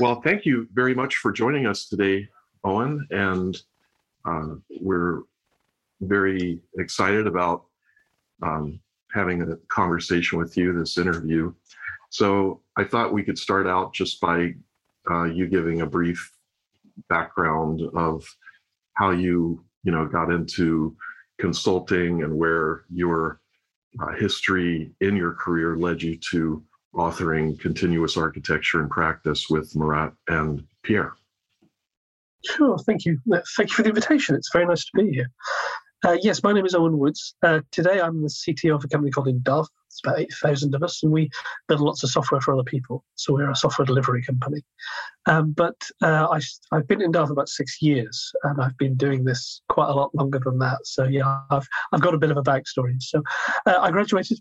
Well, thank you very much for joining us today, Owen. And we're very excited about having a conversation with you, this interview. So I thought we could start out just by you giving a brief background of how you got into consulting and where your history in your career led you to authoring Continuous Architecture and Practice with Murat and Pierre. Sure, thank you. Thank you for the invitation. It's very nice to be here. Yes, my name is Owen Woods. Today I'm the CTO of a company called Endava. It's about 8,000 of us, and we build lots of software for other people. So we're a software delivery company. But I've been in Endava about 6 years, and I've been doing this quite a lot longer than that. So yeah, I've got a bit of a backstory. So I graduated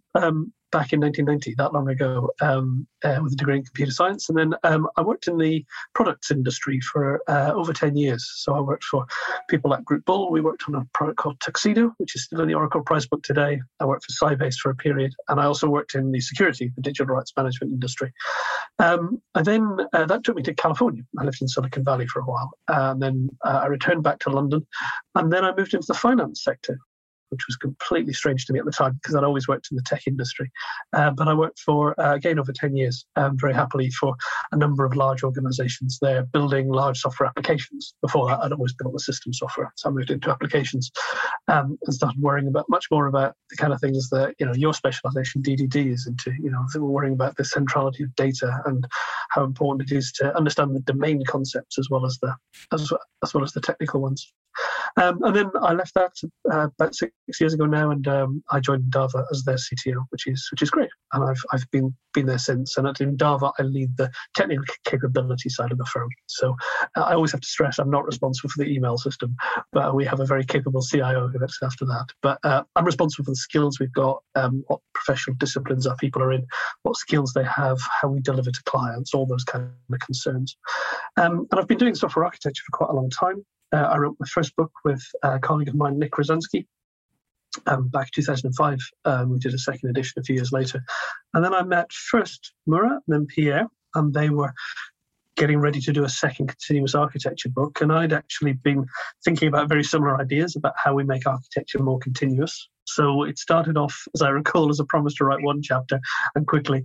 back in 1990, that long ago, with a degree in computer science. And then I worked in the products industry for over 10 years. So I worked for people like Group Bull. We worked on a product called Tuxedo, which is still in the Oracle prize book today. I worked for Sybase for a period. And I also worked in the security, the digital rights management industry. And then that took me to California. I lived in Silicon Valley for a while. And then I returned back to London. And then I moved into the finance sector, which was completely strange to me at the time because I'd always worked in the tech industry. But I worked for, again, over 10 years, very happily for a number of large organizations there, building large software applications. Before that, I'd always built the system software. So I moved into applications and started worrying much more about the kind of things that, your specialization, DDD, is into. They were worrying about the centrality of data and how important it is to understand the domain concepts as well as the technical ones. And then I left that about 6 years ago now, and I joined Endava as their CTO, which is great. And I've been there since. And at Endava, I lead the technical capability side of the firm. So I always have to stress I'm not responsible for the email system, but we have a very capable CIO who looks after that. But I'm responsible for the skills we've got, what professional disciplines our people are in, what skills they have, how we deliver to clients, all those kind of concerns. And I've been doing software architecture for quite a long time. I wrote my first book with a colleague of mine, Nick Rosansky, back in 2005. We did a second edition a few years later. And then I met first Murat, then Pierre, and they were getting ready to do a second continuous architecture book. And I'd actually been thinking about very similar ideas about how we make architecture more continuous. So it started off, as I recall, as a promise to write one chapter and quickly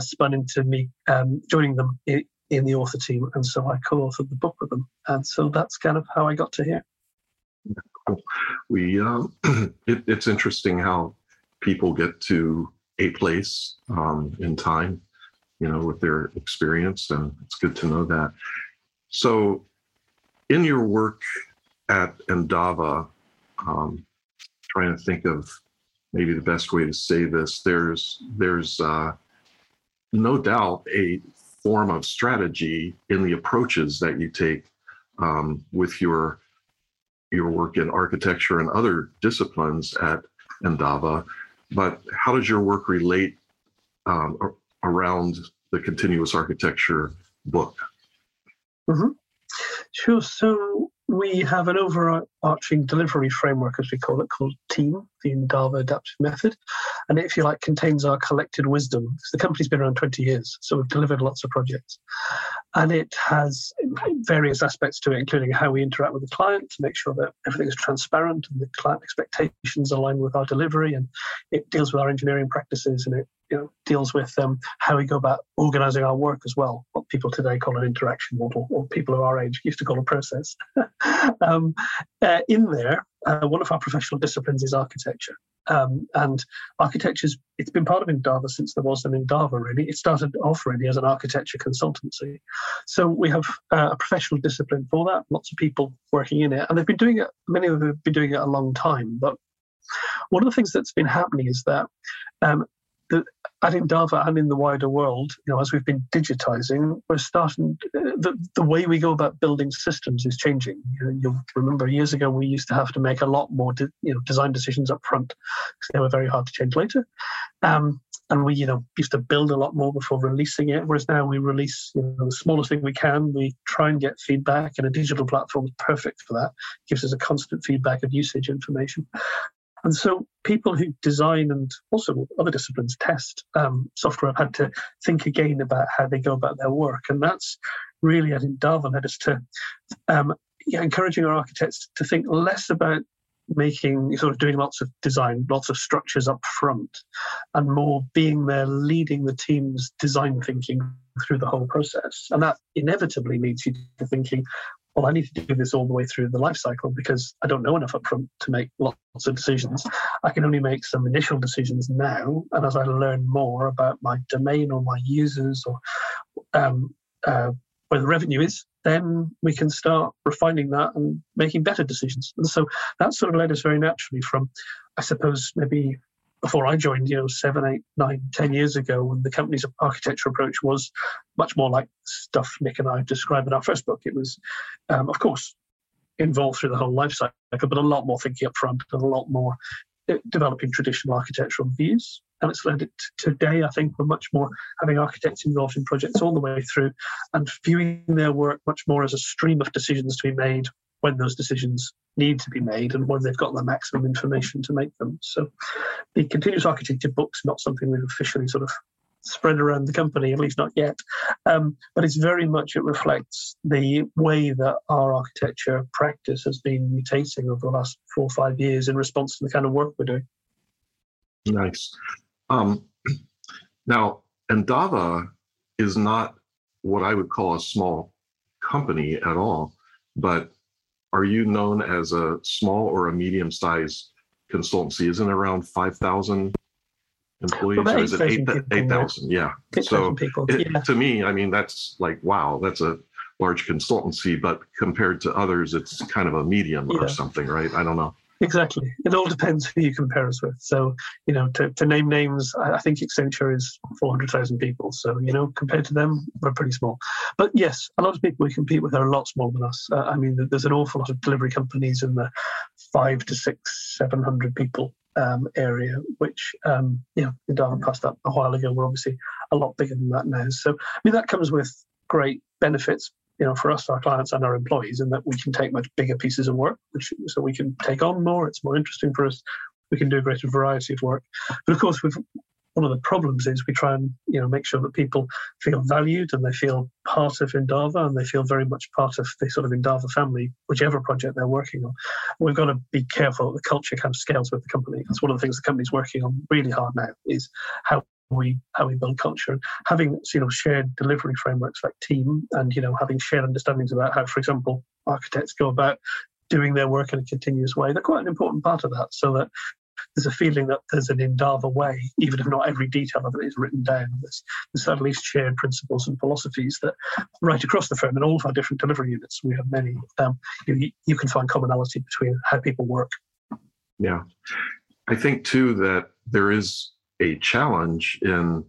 spun into me joining them in the author team, and so I co-authored the book with them, and so that's kind of how I got to here. Cool. It's interesting how people get to a place in time, with their experience, and it's good to know that. So, in your work at Endava, trying to think of maybe the best way to say this, there's no doubt a form of strategy in the approaches that you take with your work in architecture and other disciplines at Endava, but how does your work relate around the Continuous Architecture book? Mm-hmm. Sure. So we have an overarching delivery framework, as we call it, called TEAM, the Endava Adaptive Method. And it, if you like, contains our collected wisdom, because the company's been around 20 years, so we've delivered lots of projects. And it has various aspects to it, including how we interact with the client to make sure that everything is transparent and the client expectations align with our delivery. And it deals with our engineering practices, and it deals with how we go about organizing our work as well, what people today call an interaction model, or people of our age used to call a process. In there, one of our professional disciplines is architecture. And architecture's, it's been part of Endava since there was an Endava, really. It started off really as an architecture consultancy. So we have a professional discipline for that, lots of people working in it. And they've been doing it, many of them have been doing it a long time. But one of the things that's been happening is that at Endava and in the wider world, as we've been digitizing, we're starting, the way we go about building systems is changing. You'll remember years ago, we used to have to make a lot more design decisions up front because they were very hard to change later. And we used to build a lot more before releasing it, whereas now we release the smallest thing we can. We try and get feedback, and a digital platform is perfect for that. It gives us a constant feedback of usage information. And so people who design and also other disciplines test software have had to think again about how they go about their work. And that's really at Endava led us to encouraging our architects to think less about doing lots of design, lots of structures up front, and more being there leading the team's design thinking through the whole process. And that inevitably leads you to thinking, well, I need to do this all the way through the life cycle because I don't know enough up front to make lots of decisions. I can only make some initial decisions now. And as I learn more about my domain or my users or where the revenue is, then we can start refining that and making better decisions. And so that sort of led us very naturally from, I suppose, maybe before I joined, 7, 8, 9, 10 years ago, when the company's architecture approach was much more like stuff Nick and I described in our first book. It was, of course, involved through the whole life cycle, but a lot more thinking up front and a lot more developing traditional architectural views. And it's led it today, I think, we're much more having architects involved in projects all the way through and viewing their work much more as a stream of decisions to be made when those decisions need to be made and when they've got the maximum information to make them. So the continuous architecture book's not something we've officially sort of spread around the company, at least not yet. But it's very much, it reflects the way that our architecture practice has been mutating over the last 4 or 5 years in response to the kind of work we're doing. Nice. Now, Endava is not what I would call a small company at all, but are you known as a small or a medium-sized consultancy? Isn't it around 5,000 employees? Well, or is it 8,000? Yeah. 8, so people, yeah. To me, I mean, that's like, wow, that's a large consultancy, but compared to others, it's kind of a medium or something, right? I don't know. Exactly. It all depends who you compare us with. So, to name names, I think Accenture is 400,000 people. So, compared to them, we're pretty small. But yes, a lot of people we compete with are a lot smaller than us. I mean, there's an awful lot of delivery companies in the 500 to 600, 700 people area, which, Endava passed up a while ago. We're obviously a lot bigger than that now. So, I mean, that comes with great benefits, for us, our clients and our employees, in that we can take much bigger pieces of work, so we can take on more. It's more interesting for us. We can do a greater variety of work. But of course, one of the problems is we try and make sure that people feel valued and they feel part of Endava and they feel very much part of the sort of Endava family, whichever project they're working on. We've got to be careful that the culture kind of scales with the company. That's one of the things the company's working on really hard now, is how we build culture. Having shared delivery frameworks like TEAM and having shared understandings about how, for example, architects go about doing their work in a continuous way, they're quite an important part of that, so that there's a feeling that there's an Endava way, even if not every detail of it is written down. There's at least shared principles and philosophies that right across the firm and all of our different delivery units, we have many, you can find commonality between how people work. Yeah. I think too that there is a challenge in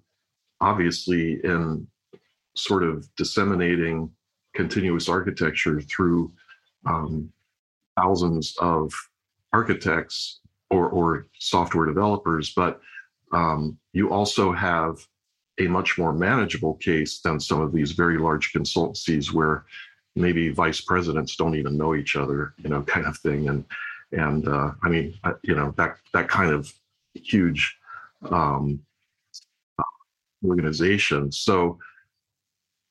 sort of disseminating continuous architecture through thousands of architects or software developers, but you also have a much more manageable case than some of these very large consultancies where maybe vice presidents don't even know each other, kind of thing. And I mean, that kind of huge organization. So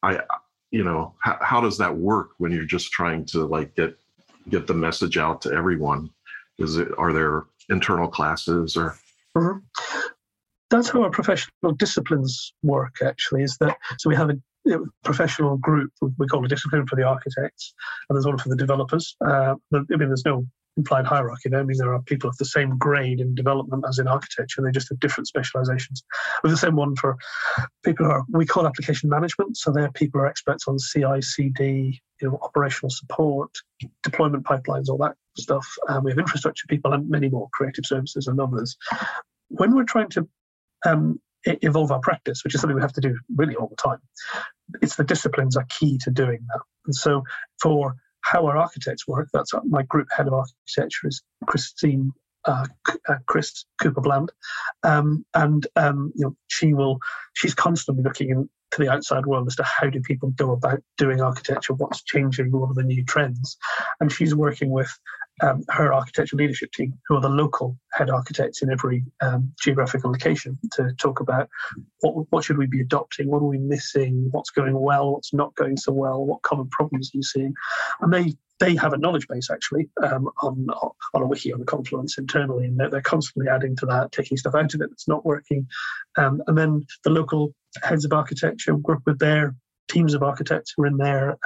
how does that work when you're just trying to like get the message out to everyone? Are there internal classes or? Mm-hmm. That's how our professional disciplines work, actually, is that, so we have a professional group, we call a discipline for the architects, and there's one for the developers. There's no implied hierarchy there. I mean, there are people of the same grade in development as in architecture, and they just have different specializations. With the same one for people who we call application management. So they're people who are experts on CI, CD, operational support, deployment pipelines, all that stuff. We have infrastructure people and many more, creative services and others. When we're trying to evolve our practice, which is something we have to do really all the time, it's the disciplines are key to doing that. And so for how our architects work, that's my group head of architecture is Christine Chris Cooper-Bland, she's constantly looking into the outside world as to how do people go about doing architecture, what's changing, what are the new trends, and she's working with her architecture leadership team, who are the local head architects in every geographical location, to talk about what should we be adopting, what are we missing, what's going well, what's not going so well, what common problems are you seeing. And they have a knowledge base, actually, on a wiki, on a Confluence internally, and they're constantly adding to that, taking stuff out of it that's not working. And then the local heads of architecture work with their teams of architects who are in their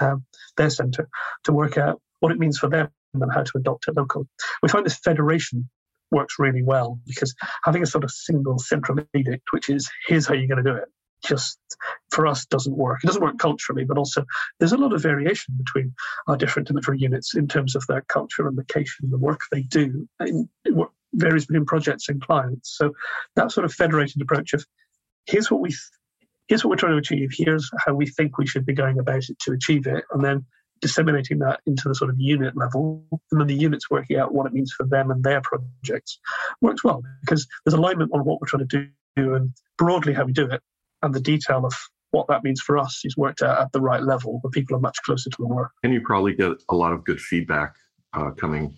centre to work out what it means for them and how to adopt it locally. We find this federation works really well, because having a sort of single central edict, which is, here's how you're going to do it, just for us doesn't work. It doesn't work culturally, but also there's a lot of variation between our different delivery units in terms of their culture and location, the work they do, and what varies between projects and clients. So that sort of federated approach of, here's what we're trying to achieve, here's how we think we should be going about it to achieve it, and then disseminating that into the sort of unit level, and then the units working out what it means for them and their projects, works well, because there's alignment on what we're trying to do and broadly how we do it, and the detail of what that means for us is worked out at the right level, where people are much closer to the work. And you probably get a lot of good feedback coming,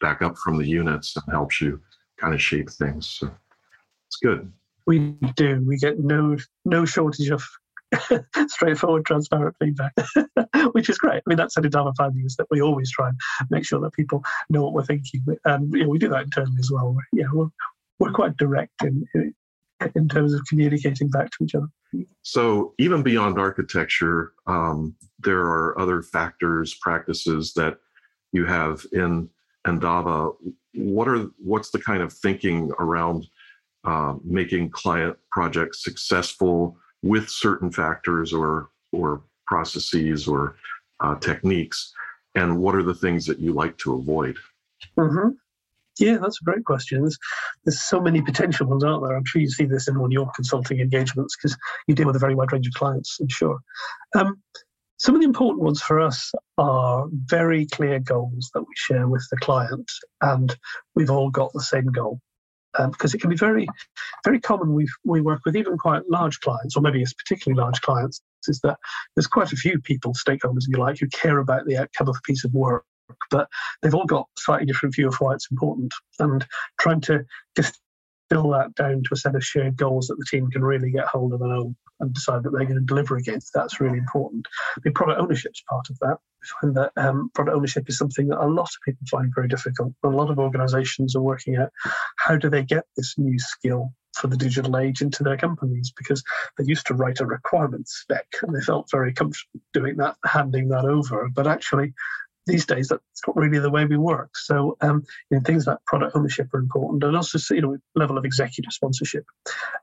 back up from the units, and helps you kind of shape things. So it's good. We do. We get no shortage of straightforward, transparent feedback, which is great. I mean, that's an Endava value, is that we always try and make sure that people know what we're thinking. And we do that internally as well. We're quite direct in terms of communicating back to each other. So even beyond architecture, there are other factors, practices that you have in Endava. What's the kind of thinking around making client projects successful with certain factors or processes or techniques, and what are the things that you like to avoid? Mm-hmm. Yeah, that's a great question. There's so many potential ones, aren't there? I'm sure you see this in all your consulting engagements, because you deal with a very wide range of clients, I'm sure. Some of the important ones for us are very clear goals that we share with the client, and we've all got the same goal. Because it can be very, very common. We work with even quite large clients, or maybe it's particularly large clients, is that there's quite a few people, stakeholders, if you like, who care about the outcome of a piece of work, but they've all got a slightly different view of why it's important. And trying to distill that down to a set of shared goals that the team can really get hold of and decide that they're going to deliver against, that's really important. I mean, product ownership is part of that. We find that product ownership is something that a lot of people find very difficult. A lot of organizations are working out how do they get this new skill for the digital age into their companies, because they used to write a requirements spec and they felt very comfortable doing that, handing that over. But actually, these days, that's not really the way we work. So things like product ownership are important, and also level of executive sponsorship.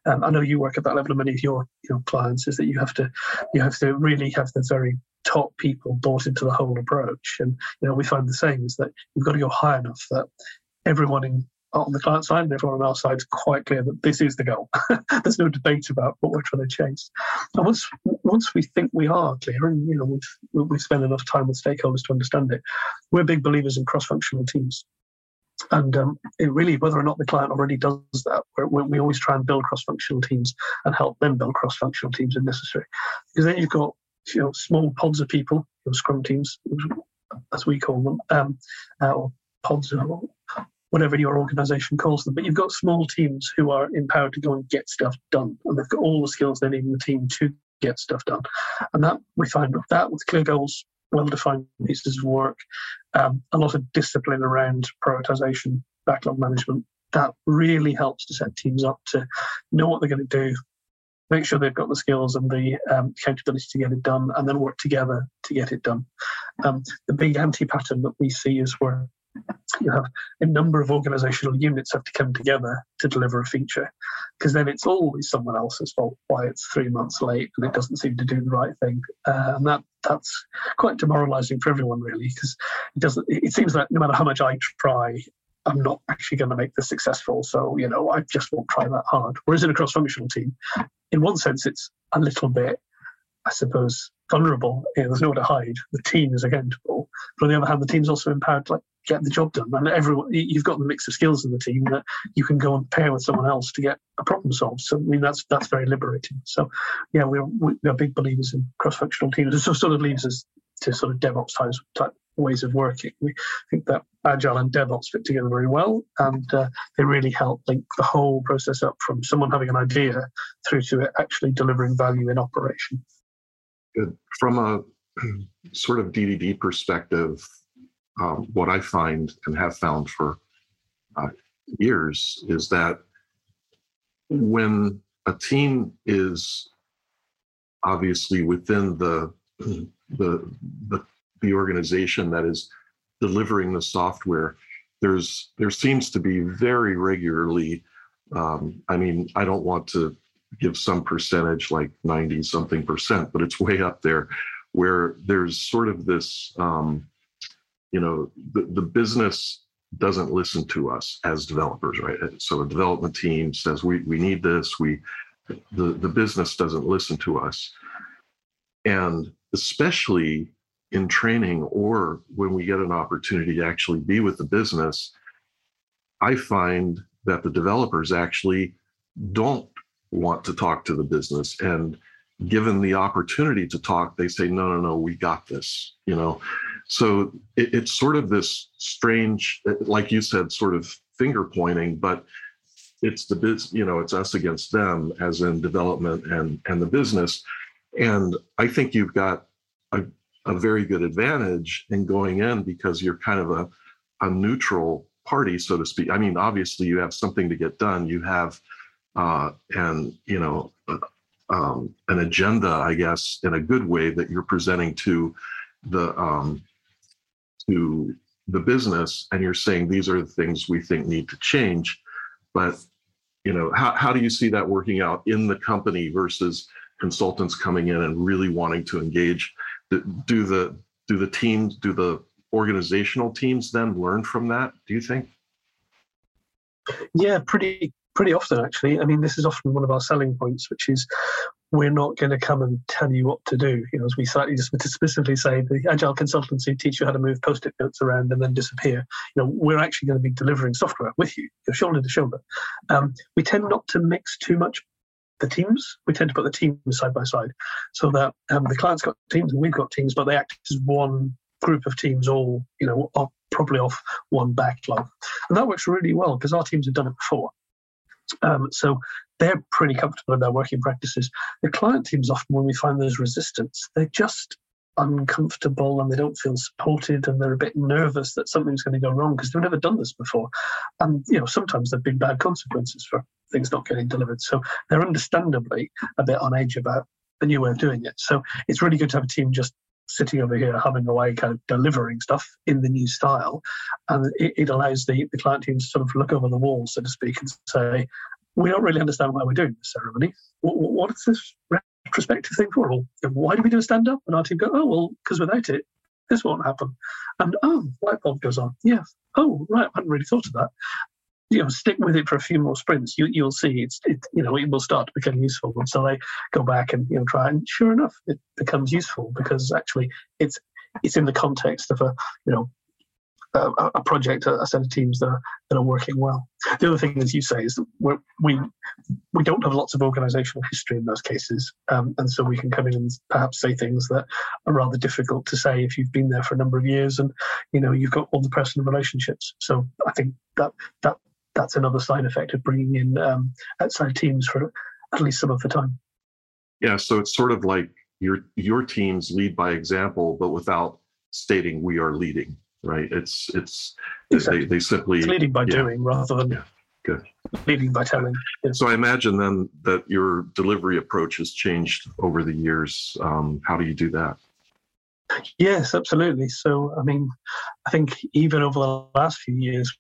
I know you work at that level of many of your clients, is that you have to really have the very top people bought into the whole approach. And we find the same, is that you've got to go high enough that everyone on the client side and everyone on our side is quite clear that this is the goal. There's no debate about what we're trying to chase. And once we think we are clear, and we've spent enough time with stakeholders to understand it, we're big believers in cross-functional teams. And it really, whether or not the client already does that, we always try and build cross-functional teams and help them build cross-functional teams if necessary. Because then you've got small pods of people, scrum teams, as we call them, or pods of whatever your organization calls them, but you've got small teams who are empowered to go and get stuff done, and they've got all the skills they need in the team to get stuff done. And that we find with that, with clear goals, well-defined pieces of work, a lot of discipline around prioritization, backlog management, that really helps to set teams up to know what they're going to do, make sure they've got the skills and the accountability to get it done, and then work together to get it done. The big anti-pattern that we see is where you have a number of organizational units have to come together to deliver a feature, because then it's always someone else's fault why it's 3 months late and it doesn't seem to do the right thing, and that's quite demoralizing for everyone, really, because it seems that no matter how much I try, I'm not actually going to make this successful, so I just won't try that hard. Whereas in a cross-functional team, in one sense, it's a little bit, I suppose, vulnerable. There's nowhere to hide. The team is accountable, but on the other hand, the team's also empowered to get the job done. And you've got the mix of skills in the team that you can go and pair with someone else to get a problem solved. So that's very liberating. So we are big believers in cross-functional teams. It sort of leaves us to sort of DevOps type ways of working. We think that Agile and DevOps fit together very well, and they really help link the whole process up from someone having an idea through to it actually delivering value in operation. Good. From a sort of DDD perspective, what I find and have found for years is that when a team is obviously within the organization that is delivering the software, there seems to be very regularly, I mean, I don't want to give some percentage like 90 something percent, but it's way up there, where there's sort of this, you know, the business doesn't listen to us as developers, right? So the development team says, we need this, the business doesn't listen to us. And especially in training or when we get an opportunity to actually be with the business, I find that the developers actually don't want to talk to the business. And given the opportunity to talk, they say, no, no, no, we got this, you know? So it's sort of this strange, like you said, sort of finger pointing, but it's the business, you know, it's us against them, as in development and the business. And I think you've got a very good advantage in going in because you're kind of a neutral party, so to speak. I mean, obviously you have something to get done. You have, you know, an agenda, I guess, in a good way that you're presenting to the business, and you're saying these are the things we think need to change. But you know, how do you see that working out in the company versus consultants coming in and really wanting to engage? Do the teams, do the organizational teams then learn from that, do you think? Yeah, pretty often actually. I mean, this is often one of our selling points, which is we're not going to come and tell you what to do. You know, as we slightly dismissively say, the agile consultants who teach you how to move post-it notes around and then disappear. You know, we're actually going to be delivering software with you, shoulder to shoulder. We tend not to mix too much the teams. We tend to put the teams side by side, so that the client's got teams and we've got teams, but they act as one group of teams, all, you know, are probably off one backlog. And that works really well because our teams have done it before. So they're pretty comfortable in their working practices. The client teams, often when we find there's resistance, they're just uncomfortable and they don't feel supported and they're a bit nervous that something's going to go wrong because they've never done this before. And, you know, sometimes there've been bad consequences for things not getting delivered. So they're understandably a bit on edge about the new way of doing it. So it's really good to have a team just sitting over here humming away, kind of delivering stuff in the new style. And it allows the client team to sort of look over the wall, so to speak, and say, we don't really understand why we're doing this ceremony. What is this retrospective thing for? All? Why do we do a stand-up? And our team go, oh, well, because without it, this won't happen. And, oh, light bulb goes on. Yeah. Oh, right. I hadn't really thought of that. You know, stick with it for a few more sprints. You'll see you know, it will start to become useful. And so they go back and, you know, try, and sure enough, it becomes useful because actually it's in the context of a, you know, a project, a set of teams that are working well. The other thing, as you say, is that we don't have lots of organizational history in those cases. And so we can come in and perhaps say things that are rather difficult to say if you've been there for a number of years and, you know, you've got all the personal relationships. So I think that's another side effect of bringing in outside teams for at least some of the time. Yeah, so it's sort of like your teams lead by example, but without stating we are leading, right? It's exactly. they simply it's leading by doing rather than Good. Leading by telling. Yeah. So I imagine then that your delivery approach has changed over the years. How do you do that? Yes, absolutely. So I mean, I think even over the last few years,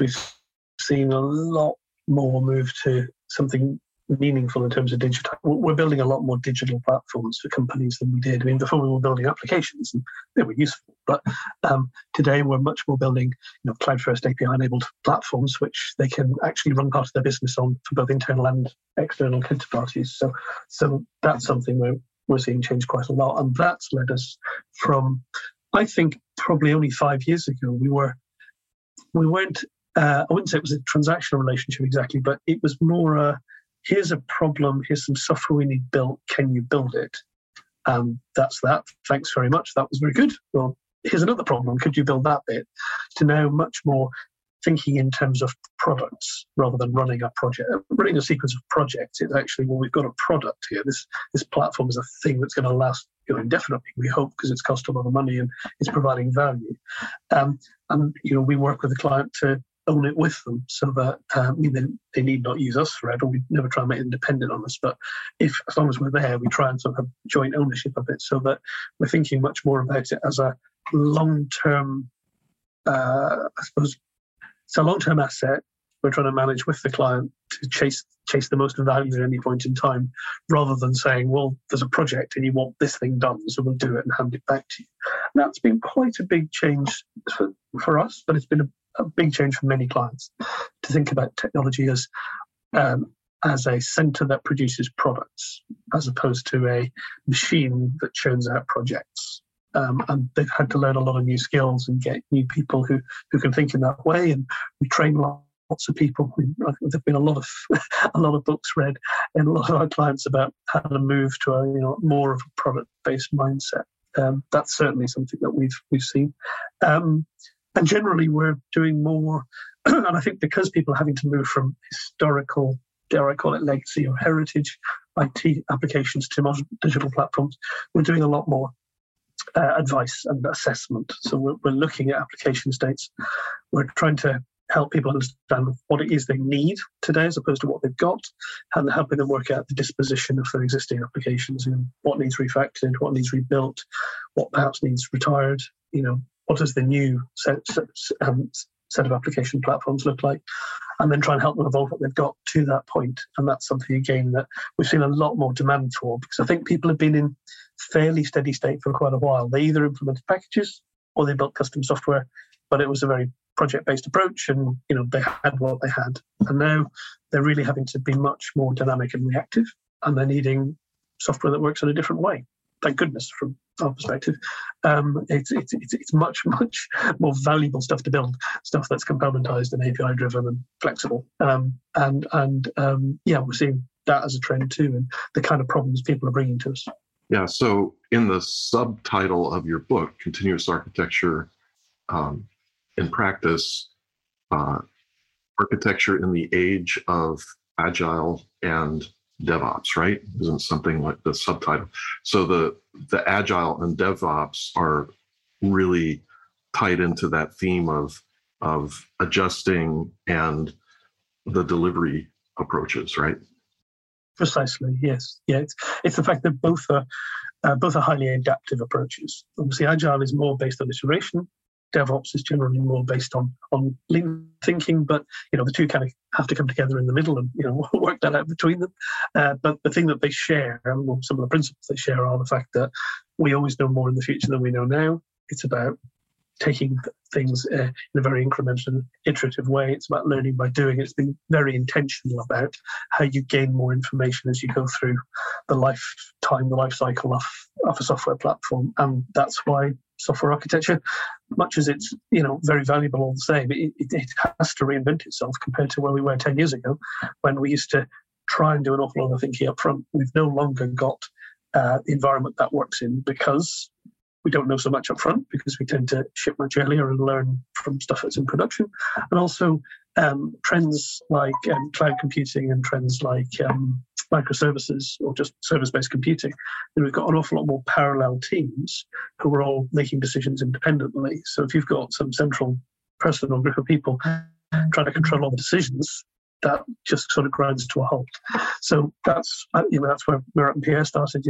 we've seen a lot more move to something meaningful in terms of digital. We're building a lot more digital platforms for companies than we did. I mean, before we were building applications, and they were useful. But today we're much more building, you know, cloud-first API-enabled platforms, which they can actually run part of their business on for both internal and external counterparties. So that's something we're seeing change quite a lot. And that's led us from, I think, probably only 5 years ago, we weren't. I wouldn't say it was a transactional relationship exactly, but it was more here's a problem, here's some software we need built, can you build it? That's that, thanks very much, that was very good. Well, here's another problem, could you build that bit, to now much more thinking in terms of products rather than running a project, running a sequence of projects. It's actually, well, we've got a product here. This platform is a thing that's going to last, you know, indefinitely, we hope, because it's cost a lot of money and it's providing value. And you know, we work with the client to own it with them, so that they need not use us forever. We never try and make it dependent on us, but as long as we're there, we try and sort of have joint ownership of it, so that we're thinking much more about it as a long-term, it's a long-term asset we're trying to manage with the client to chase the most value at any point in time, rather than saying, well, there's a project and you want this thing done, so we'll do it and hand it back to you. And that's been quite a big change for us, but it's been a big change for many clients, to think about technology as a center that produces products, as opposed to a machine that churns out projects. And they've had to learn a lot of new skills and get new people who can think in that way. And we train lots of people. There've been a lot of books read, and a lot of our clients about how to move to a more of a product-based mindset. That's certainly something that we've seen. And generally, we're doing more. And I think because people are having to move from historical, dare I call it legacy or heritage IT applications, to modern digital platforms, we're doing a lot more advice and assessment. So we're looking at application states. We're trying to help people understand what it is they need today as opposed to what they've got, and helping them work out the disposition of their existing applications, and what needs refactored, what needs rebuilt, what perhaps needs retired, what does the new set of application platforms look like, and then try and help them evolve what they've got to that point. And that's something, again, that we've seen a lot more demand for, because I think people have been in fairly steady state for quite a while. They either implemented packages or they built custom software, but it was a very project-based approach, and they had what they had. And now they're really having to be much more dynamic and reactive, and they're needing software that works in a different way. Thank goodness, from our perspective. It's much more valuable stuff to build, stuff that's componentized and API driven and flexible. We're seeing that as a trend too, and the kind of problems people are bringing to us. Yeah. So in the subtitle of your book, Continuous Architecture in Practice, Architecture in the Age of Agile and DevOps, right? Isn't something like the subtitle? So the Agile and DevOps are really tied into that theme of adjusting and the delivery approaches, right? Precisely, yes. Yeah, it's the fact that both are highly adaptive approaches. Obviously, Agile is more based on iteration. DevOps is generally more based on lean thinking, but the two kind of have to come together in the middle and work that out between them. But the thing that they share, and some of the principles they share, are the fact that we always know more in the future than we know now. It's about taking things in a very incremental, iterative way. It's about learning by doing. It's being very intentional about how you gain more information as you go through the life cycle of a software platform. And that's why software architecture, much as it's very valuable all the same, it has to reinvent itself compared to where we were 10 years ago, when we used to try and do an awful lot of thinking up front. We've no longer got the environment that works in, because we don't know so much up front, because we tend to ship much earlier and learn from stuff that's in production. And also trends like cloud computing and trends like microservices or just service-based computing. And we've got an awful lot more parallel teams who are all making decisions independently. So if you've got some central person or group of people trying to control all the decisions, that just sort of grinds to a halt. So that's where Murat and Pierre started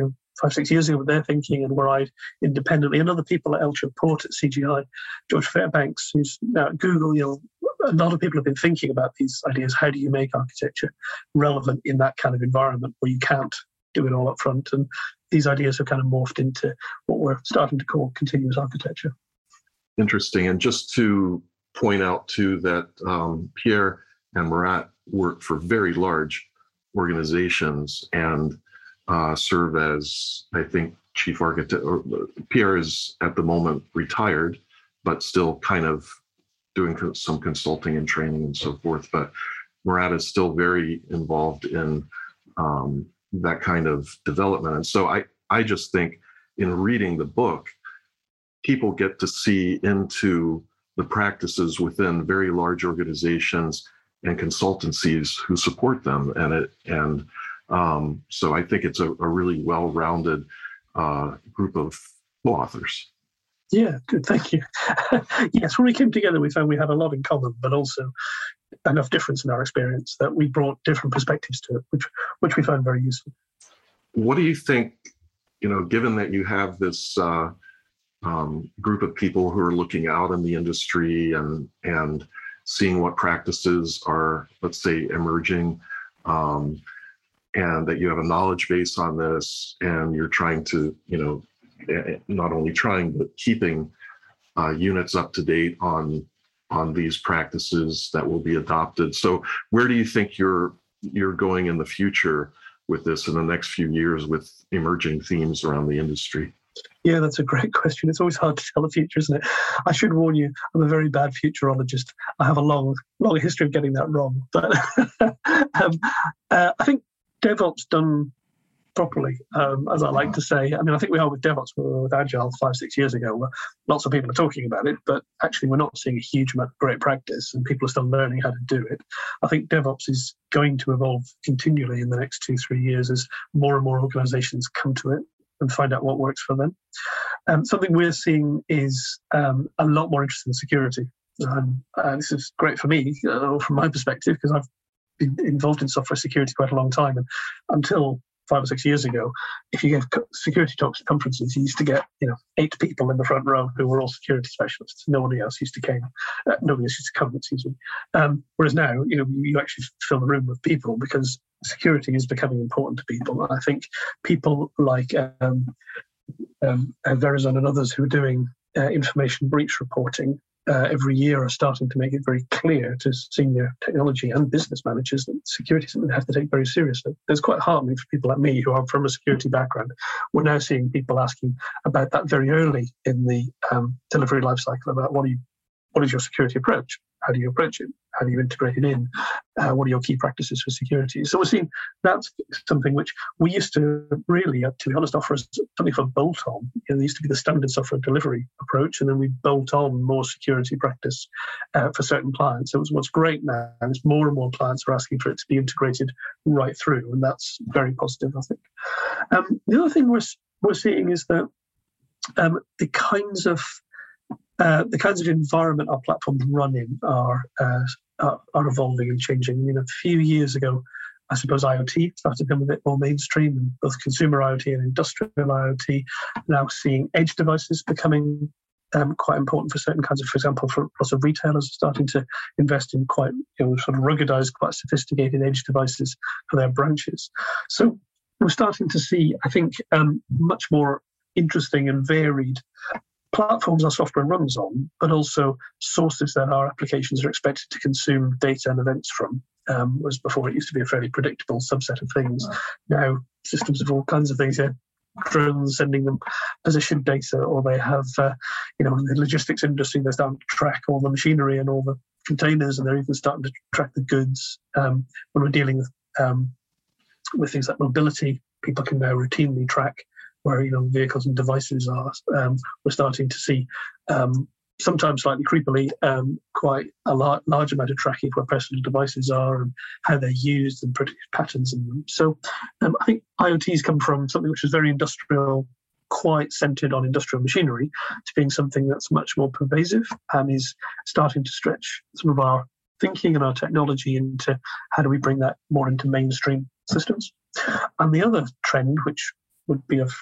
5-6 years ago with their thinking, and where I independently, and other people at Eltjo Poort, at CGI, George Fairbanks, who's now at Google, a lot of people have been thinking about these ideas. How do you make architecture relevant in that kind of environment where you can't do it all up front? And these ideas have kind of morphed into what we're starting to call continuous architecture. Interesting. And just to point out too that Pierre and Murat work for very large organizations and serve as, I think, chief architect. Or Pierre is at the moment retired, but still kind of doing some consulting and training and so forth. But Murat is still very involved in that kind of development. And so I just think in reading the book, people get to see into the practices within very large organizations and consultancies who support them. And so I think it's a really well-rounded group of co-authors. Yeah, good. Thank you. Yes, when we came together, we found we had a lot in common, but also enough difference in our experience that we brought different perspectives to it, which we found very useful. What do you think, given that you have this group of people who are looking out in the industry and seeing what practices are, let's say, emerging, and that you have a knowledge base on this, and you're trying to, not only trying, but keeping units up to date on these practices that will be adopted. So where do you think you're going in the future with this, in the next few years, with emerging themes around the industry? Yeah, that's a great question. It's always hard to tell the future, isn't it? I should warn you, I'm a very bad futurologist. I have a long, long history of getting that wrong. But I think DevOps done properly, as I like to say. I mean, I think we are with DevOps, we were with Agile 5-6 years ago, where lots of people are talking about it, but actually we're not seeing a huge amount of great practice, and people are still learning how to do it. I think DevOps is going to evolve continually in the next 2-3 years as more and more organizations come to it and find out what works for them. Something we're seeing is a lot more interest in security. And this is great for me, from my perspective, because I've been involved in software security quite a long time. And until 5 or 6 years ago, if you gave security talks at conferences, you used to get 8 people in the front row who were all security specialists. Nobody else used to come, excuse me. Whereas now, you actually fill the room with people, because security is becoming important to people. And I think people like Verizon and others who are doing information breach reporting every year are starting to make it very clear to senior technology and business managers that security is something they have to take very seriously. It's quite heartening for people like me who are from a security background. We're now seeing people asking about that very early in the delivery lifecycle, about what is your security approach? How do you approach it? How do you integrate it in? What are your key practices for security? So we're seeing that's something which we used to really, to be honest, offer as something for bolt on. It used to be the standard software delivery approach, and then we bolt on more security practice for certain clients. So what's great now is more and more clients are asking for it to be integrated right through, and that's very positive, I think. The other thing we're seeing is that the kinds of environment our platforms run in are evolving and changing. A few years ago, I suppose IoT started to become a bit more mainstream, and both consumer IoT and industrial IoT. Now seeing edge devices becoming quite important for certain kinds of, for example, for lots of retailers starting to invest in quite sort of ruggedized, quite sophisticated edge devices for their branches. So we're starting to see, I think, much more interesting and varied platforms our software runs on, but also sources that our applications are expected to consume data and events from. Whereas before, it used to be a fairly predictable subset of things. Now, systems of all kinds of things here. Drones sending them position data, or they have, in the logistics industry, they're starting to track all the machinery and all the containers, and they're even starting to track the goods. When we're dealing with things like mobility, people can now routinely track where vehicles and devices are. We're starting to see, sometimes slightly creepily, quite a large amount of tracking where personal devices are and how they're used and predict patterns in them. So I think IoT's come from something which is very industrial, quite centered on industrial machinery, to being something that's much more pervasive and is starting to stretch some of our thinking and our technology into how do we bring that more into mainstream systems. And the other trend, which would be of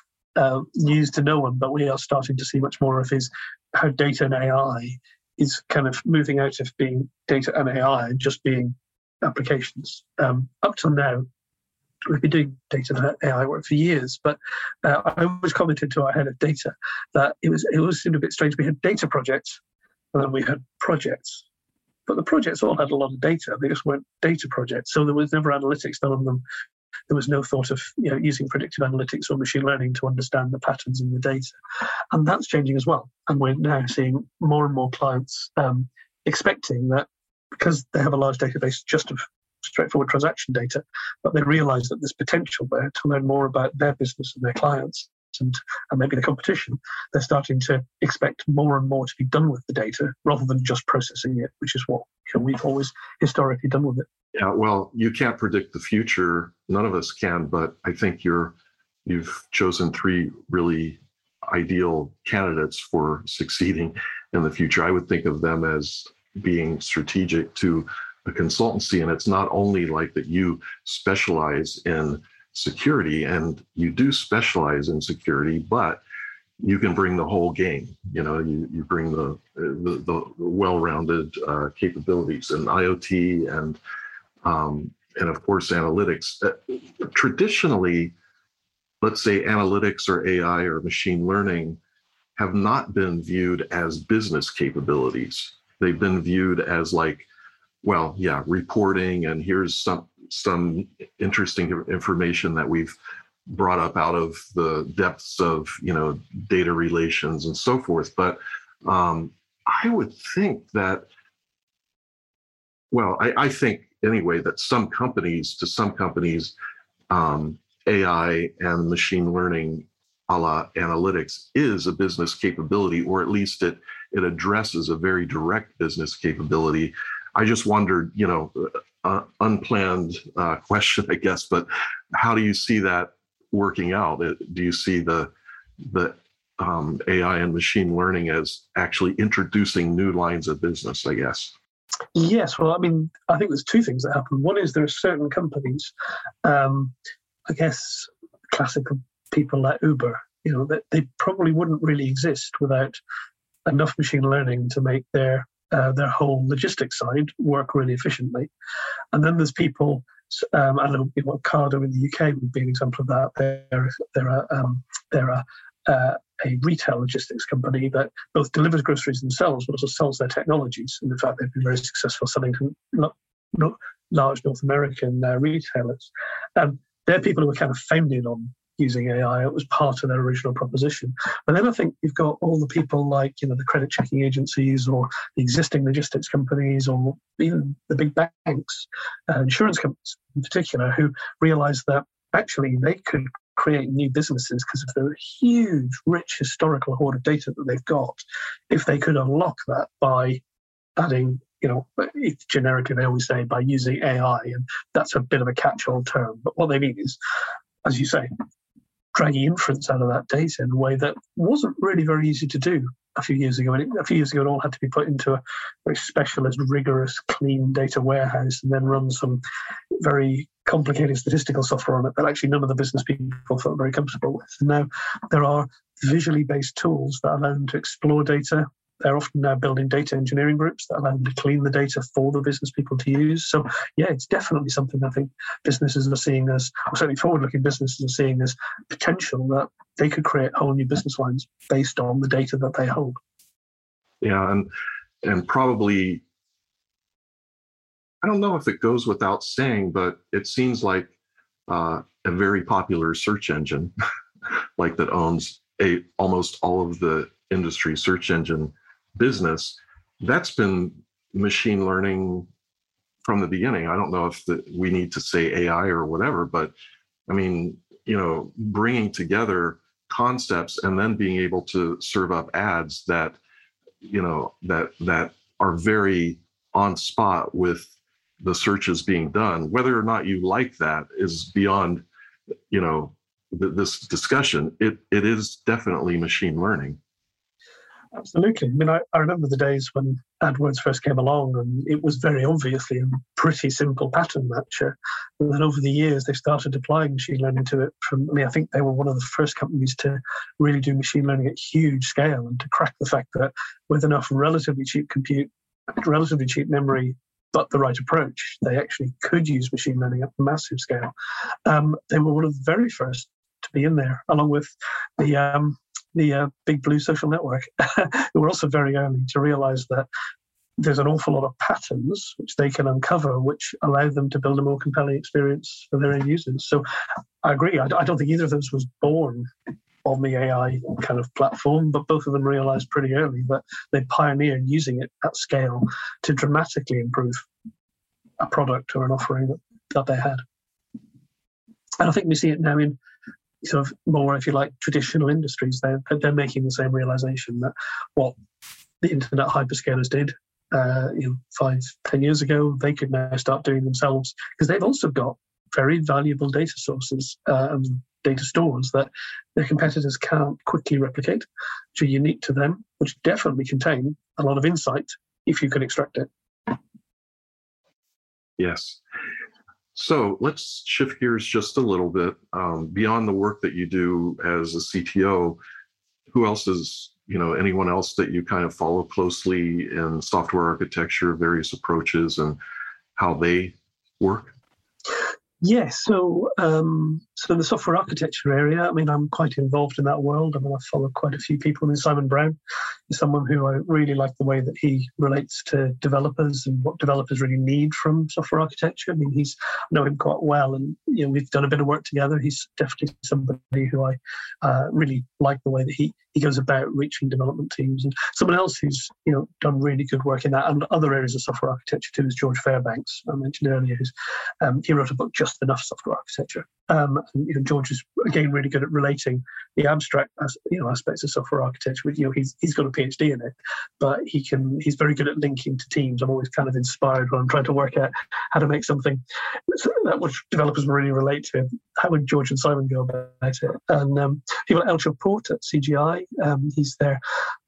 news to no one, but we are starting to see much more of, is how data and AI is kind of moving out of being data and AI and just being applications. Up till now, we've been doing data and AI work for years, but I always commented to our head of data that it always seemed a bit strange. We had data projects and then we had projects, but the projects all had a lot of data. They just weren't data projects, so there was never analytics done on them. There was no thought of using predictive analytics or machine learning to understand the patterns in the data. And that's changing as well. And we're now seeing more and more clients expecting that, because they have a large database just of straightforward transaction data, but they realize that there's potential there to learn more about their business and their clients and maybe the competition, they're starting to expect more and more to be done with the data rather than just processing it, which is what we've always historically done with it. Yeah, well, you can't predict the future. None of us can, but I think you've chosen three really ideal candidates for succeeding in the future. I would think of them as being strategic to a consultancy. And it's not only like that you specialize in security, and you do specialize in security, but you can bring the whole game. You bring the well-rounded capabilities in IoT and of course analytics. Traditionally, let's say analytics or AI or machine learning have not been viewed as business capabilities. They've been viewed as like, well, yeah, reporting, and here's some interesting information that we've brought up out of the depths of data relations and so forth. But I would think that, well, I think anyway that some companies, AI and machine learning a la analytics is a business capability, or at least it addresses a very direct business capability. I just wondered, unplanned question, I guess, but how do you see that working out? Do you see the AI and machine learning as actually introducing new lines of business, I guess? Yes. Well, I mean, I think there's two things that happen. One is there are certain companies, I guess, classical people like Uber, that they probably wouldn't really exist without enough machine learning to make their whole logistics side work really efficiently. And then there's people, I don't know, Ocado in the UK would be an example of that. They're a retail logistics company that both delivers groceries themselves, but also sells their technologies. And in fact, they've been very successful selling to large North American retailers. They're people who were kind of founded on using AI. It was part of their original proposition. But then I think you've got all the people like, the credit checking agencies or the existing logistics companies or even the big banks, insurance companies in particular, who realize that actually they could create new businesses because of the huge, rich historical hoard of data that they've got. If they could unlock that by adding, it's generically they always say by using AI, and that's a bit of a catch-all term. But what they mean is, as you say, dragging inference out of that data in a way that wasn't really very easy to do a few years ago. And a few years ago, it all had to be put into a very specialist, rigorous, clean data warehouse and then run some very complicated statistical software on it that actually none of the business people felt very comfortable with. And now there are visually based tools that allow them to explore data. They're often now building data engineering groups that allow them to clean the data for the business people to use. So, yeah, it's definitely something I think businesses are seeing as, or certainly forward-looking businesses are seeing as potential that they could create whole new business lines based on the data that they hold. Yeah, and probably, I don't know if it goes without saying, but it seems like a very popular search engine, like that owns almost all of the industry search engine business, that's been machine learning from the beginning. I don't know if we need to say AI or whatever, but I mean, bringing together concepts and then being able to serve up ads that, that are very on spot with the searches being done. Whether or not you like that is beyond, this discussion. It is definitely machine learning. Absolutely. I mean, I remember the days when AdWords first came along, and it was very obviously a pretty simple pattern matcher. And then over the years, they started applying machine learning to it. I think they were one of the first companies to really do machine learning at huge scale and to crack the fact that with enough relatively cheap compute, relatively cheap memory, but the right approach, they actually could use machine learning at massive scale. They were one of the very first to be in there, along with the Big Blue social network, who were also very early to realize that there's an awful lot of patterns which they can uncover, which allow them to build a more compelling experience for their end users. So I agree. I don't think either of those was born on the AI kind of platform, but both of them realized pretty early that they pioneered using it at scale to dramatically improve a product or an offering that they had. And I think we see it now in sort of more, if you like, traditional industries, they're making the same realization that what the internet hyperscalers did 5-10 years ago, they could now start doing themselves, because they've also got very valuable data sources and data stores that their competitors can't quickly replicate, which are unique to them, which definitely contain a lot of insight if you can extract it. Yes. So let's shift gears just a little bit. Beyond the work that you do as a CTO, who else is, anyone else that you kind of follow closely in software architecture, various approaches, and how they work? Yes. So the software architecture area, I'm quite involved in that world. I follow quite a few people. Simon Brown is someone who I really like the way that he relates to developers and what developers really need from software architecture. I know him quite well, and we've done a bit of work together. He's definitely somebody who I really like the way that he goes about reaching development teams. And someone else who's done really good work in that and other areas of software architecture too is George Fairbanks, I mentioned earlier. He wrote a book, Just Enough Software Architecture. George is again really good at relating the abstract aspects of software architecture. He's got a PhD in it, but he's very good at linking to teams. I'm always kind of inspired when I'm trying to work out how to make something that which developers really relate to. How would George and Simon go about it? And people like Eltjo Poort at CGI, he's there.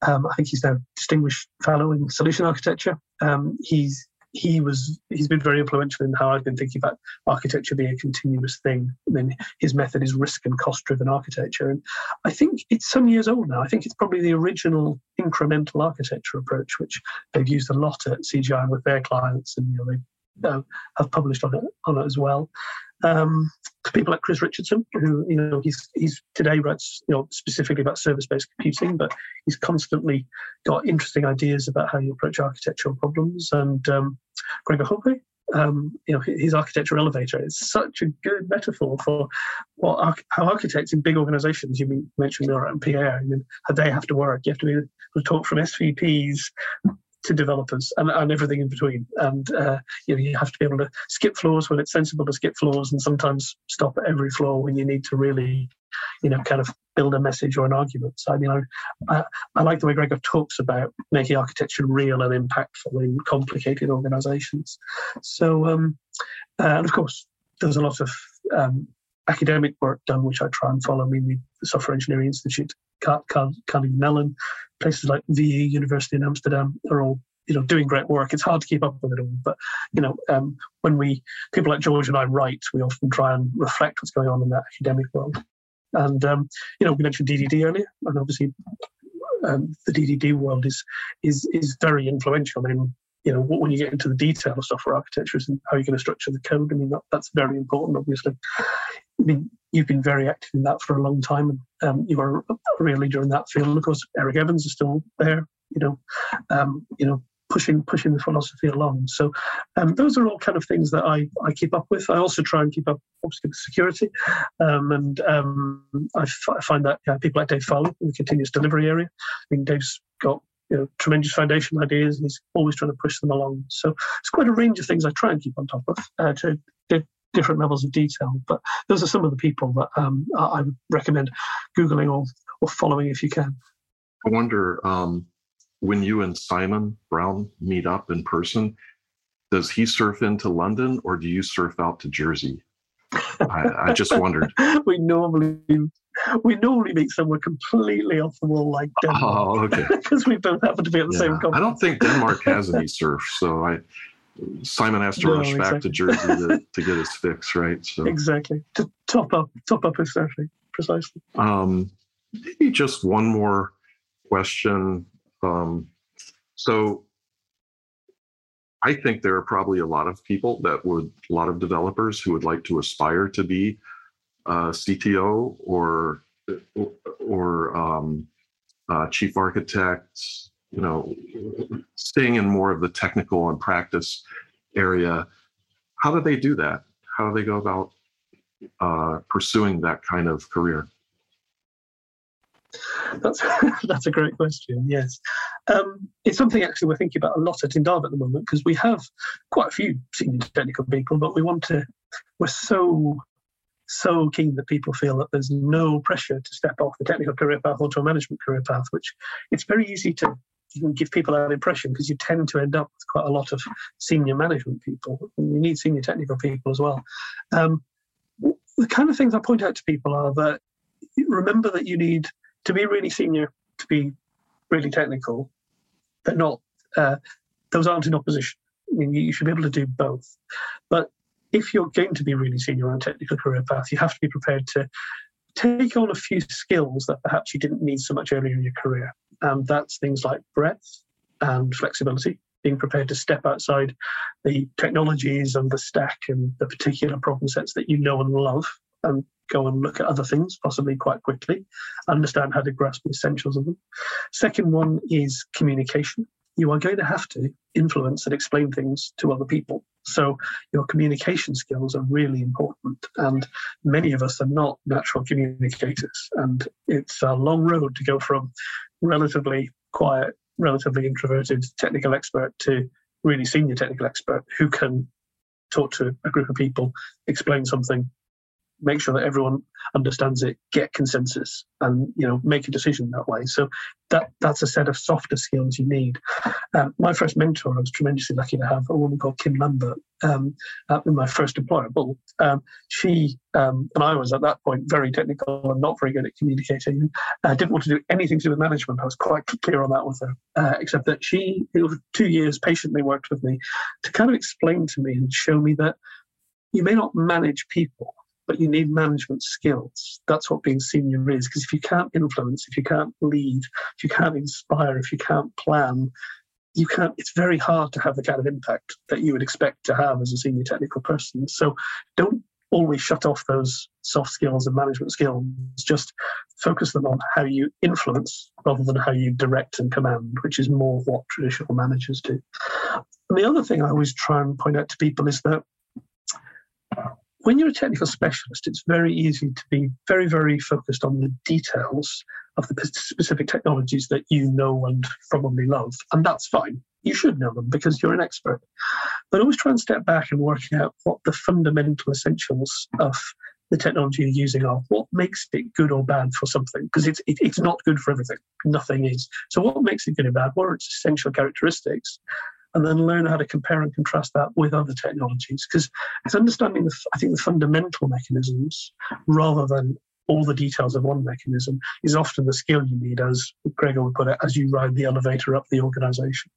I think he's now distinguished fellow in solution architecture. He's been very influential in how I've been thinking about architecture being a continuous thing. His method is risk and cost-driven architecture. And I think it's some years old now. I think it's probably the original incremental architecture approach, which they've used a lot at CGI with their clients, and they have published on it as well. People like Chris Richardson, who he's today writes specifically about service-based computing, but he's constantly got interesting ideas about how you approach architectural problems. And Gregor Hohpe, his architecture elevator is such a good metaphor for how architects in big organizations, you mentioned Murat and Pierre, how they have to work. You have to be able to talk from SVPs to developers and everything in between, and you have to be able to skip floors when it's sensible to skip floors, and sometimes stop at every floor when you need to really, kind of build a message or an argument. So I like the way Gregor talks about making architecture real and impactful in complicated organisations. So and of course there's a lot of academic work done which I try and follow. The Software Engineering Institute, Carnegie Mellon, places like VE University in Amsterdam are all doing great work. It's hard to keep up with it all, but when people like George and I write, we often try and reflect what's going on in that academic world. And we mentioned DDD earlier, and obviously the DDD world is very influential. When you get into the detail of software architectures and how you're going to structure the code, that's very important, obviously. You've been very active in that for a long time, and you are a real leader in that field. And of course, Eric Evans is still there, pushing the philosophy along. So those are all kind of things that I keep up with. I also try and keep up, obviously, with security. I find that people like Dave Fowler in the continuous delivery area, Dave's got tremendous foundational ideas, and he's always trying to push them along. So it's quite a range of things I try and keep on top of to different levels of detail. But those are some of the people that I would recommend Googling or following if you can. I wonder, when you and Simon Brown meet up in person, does he surf into London or do you surf out to Jersey? I just wondered. We normally meet somewhere completely off the wall, like Denmark. Oh, okay. Because we both happen to be at the same conference. I don't think Denmark has any surf, so Simon has to rush back to Jersey to get his fix, right? So exactly to top up his surfing, precisely. Maybe just one more question. So I think there are probably a lot of people a lot of developers who would like to aspire to be CTO or chief architect, staying in more of the technical and practice area. How do they do that? How do they go about pursuing that kind of career? That's a great question, yes. It's something actually we're thinking about a lot at Endava at the moment, because we have quite a few senior technical people, but we're so so keen that people feel that there's no pressure to step off the technical career path onto a management career path, which it's very easy to give people that impression, because you tend to end up with quite a lot of senior management people. You need senior technical people as well. The kind of things I point out to people are that remember that you need to be really senior, to be really technical, but not those aren't in opposition. I mean, you should be able to do both. But if you're going to be really senior on a technical career path, you have to be prepared to take on a few skills that perhaps you didn't need so much earlier in your career. And that's things like breadth and flexibility, being prepared to step outside the technologies and the stack and the particular problem sets that you know and love, and go and look at other things, possibly quite quickly, understand how to grasp the essentials of them. Second one is communication. You are going to have to influence and explain things to other people. So your communication skills are really important. And many of us are not natural communicators. And it's a long road to go from relatively quiet, relatively introverted technical expert to really senior technical expert who can talk to a group of people, explain something, make sure that everyone understands it, get consensus, and make a decision that way. So that's a set of softer skills you need. My first mentor, I was tremendously lucky to have a woman called Kim Lambert in my first employer, Bull. She and I was at that point very technical and not very good at communicating. I didn't want to do anything to do with management. I was quite clear on that with her, except that she, over 2 years, patiently worked with me to kind of explain to me and show me that you may not manage people, but you need management skills. That's what being senior is, because if you can't influence, if you can't lead, if you can't inspire, if you can't plan, it's very hard to have the kind of impact that you would expect to have as a senior technical person. So don't always shut off those soft skills and management skills. Just focus them on how you influence rather than how you direct and command, which is more what traditional managers do. And the other thing I always try and point out to people is that when you're a technical specialist, it's very easy to be very, very focused on the details of the specific technologies that you know and probably love. And that's fine. You should know them because you're an expert. But always try and step back and work out what the fundamental essentials of the technology you're using are. What makes it good or bad for something? Because it's not good for everything. Nothing is. So what makes it good or bad? What are its essential characteristics? And then learn how to compare and contrast that with other technologies. Because it's understanding, the fundamental mechanisms rather than all the details of one mechanism is often the skill you need, as Gregor would put it, as you ride the elevator up the organization.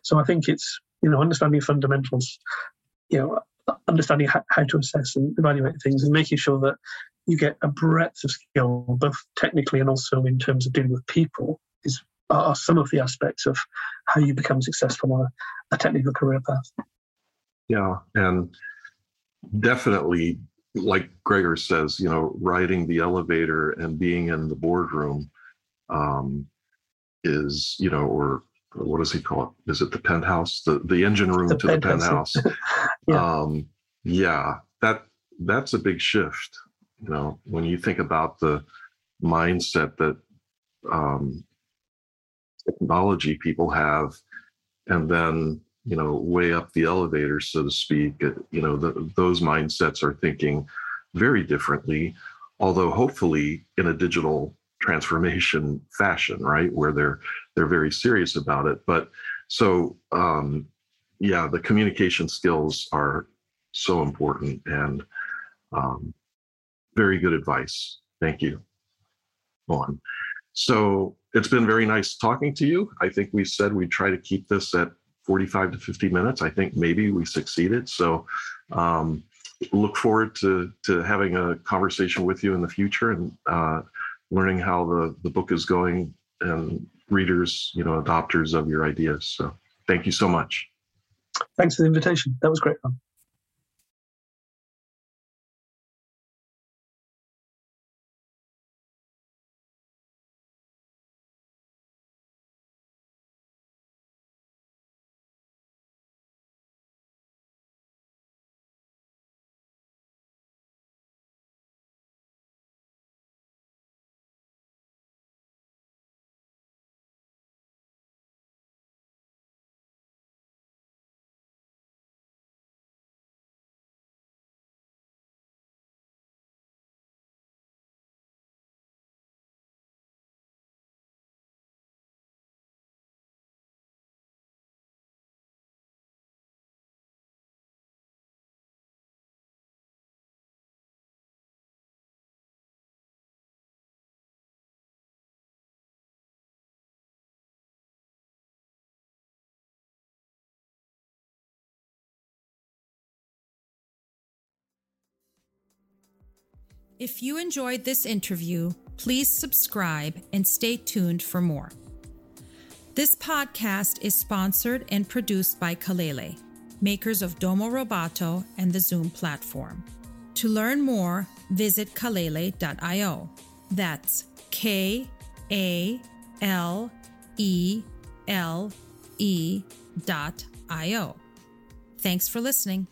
So I think it's, understanding fundamentals, understanding how to assess and evaluate things and making sure that you get a breadth of skill, both technically and also in terms of dealing with people, are some of the aspects of how you become successful on a technical career path. Yeah, and definitely, like Gregor says, riding the elevator and being in the boardroom is, or what does he call it? Is it the penthouse? The engine room to the penthouse. Yeah. That's a big shift. When you think about the mindset that technology people have, and then way up the elevator, so to speak, those mindsets are thinking very differently, although hopefully in a digital transformation fashion, right, where they're very serious about it. But so the communication skills are so important, and very good advice. Thank you, Owen. So it's been very nice talking to you. I think we said we'd try to keep this at 45 to 50 minutes. I think maybe we succeeded. So look forward to having a conversation with you in the future and learning how the book is going and readers, adopters of your ideas. So thank you so much. Thanks for the invitation. That was great fun. If you enjoyed this interview, please subscribe and stay tuned for more. This podcast is sponsored and produced by Kalele, makers of Domo Roboto and the Zoom platform. To learn more, visit kalele.io. That's Kalele.io. Thanks for listening.